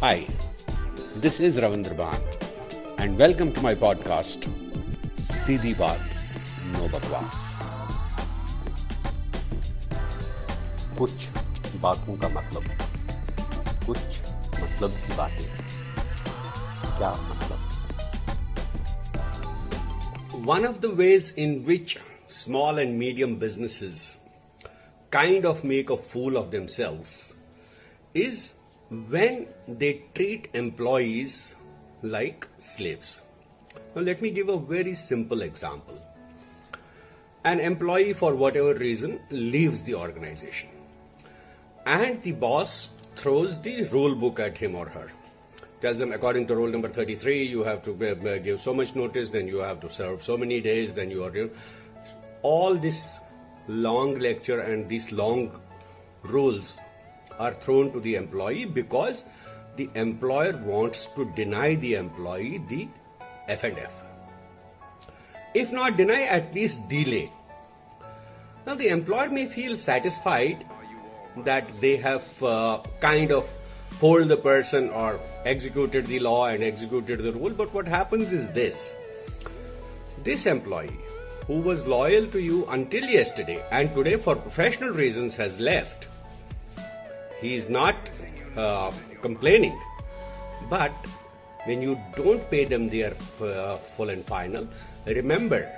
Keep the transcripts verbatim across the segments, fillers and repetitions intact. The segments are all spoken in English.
Hi, this is Ravindra Bhatt and welcome to my podcast, Seedhi Baat No Bhakwas. कुछ बातों का मतलब, कुछ मतलब की बातें, क्या मतलब? One of the ways in which small and medium businesses kind of make a fool of themselves is when they treat employees like slaves. Now let me give a very simple example. An employee, for whatever reason, leaves the organization and the boss throws the rule book at him or her. Tells them, according to rule number thirty-three, you have to give so much notice, then you have to serve so many days, then you are... All this long lecture and these long rules are thrown to the employee because the employer wants to deny the employee the F and F. If not deny, at least delay. Now the employer may feel satisfied that they have uh, kind of pulled the person or executed the law and executed the rule. But what happens is this. This employee who was loyal to you until yesterday and today for professional reasons has left. He is not uh, complaining, but when you don't pay them their f- uh, full and final, remember,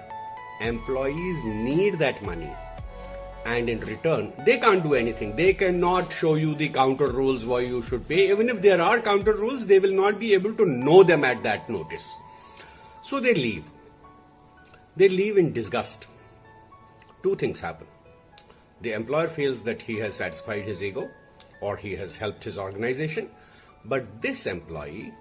employees need that money, and in return, they can't do anything. They cannot show you the counter rules why you should pay. Even if there are counter rules, they will not be able to know them at that notice. So they leave. They leave in disgust. Two things happen. The employer feels that he has satisfied his ego, or he has helped his organization. But this employee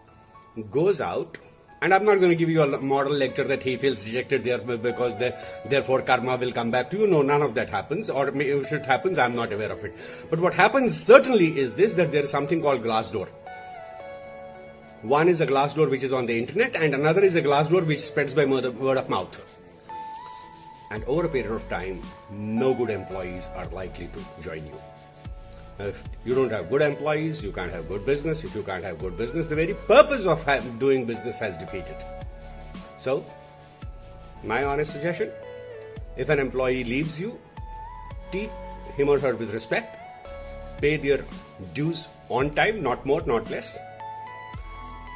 goes out, and I'm not going to give you a moral lecture that he feels rejected there because they, therefore karma will come back to you. No, none of that happens, or if it happens, I'm not aware of it. But what happens certainly is this, that there is something called glass door. One is a glass door which is on the internet, and another is a glass door which spreads by word of mouth. And over a period of time, no good employees are likely to join you. If you don't have good employees, you can't have good business. If you can't have good business, the very purpose of doing business has defeated. So, my honest suggestion, if an employee leaves you, treat him or her with respect, pay their dues on time, not more, not less,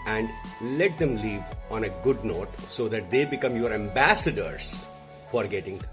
and let them leave on a good note so that they become your ambassadors for getting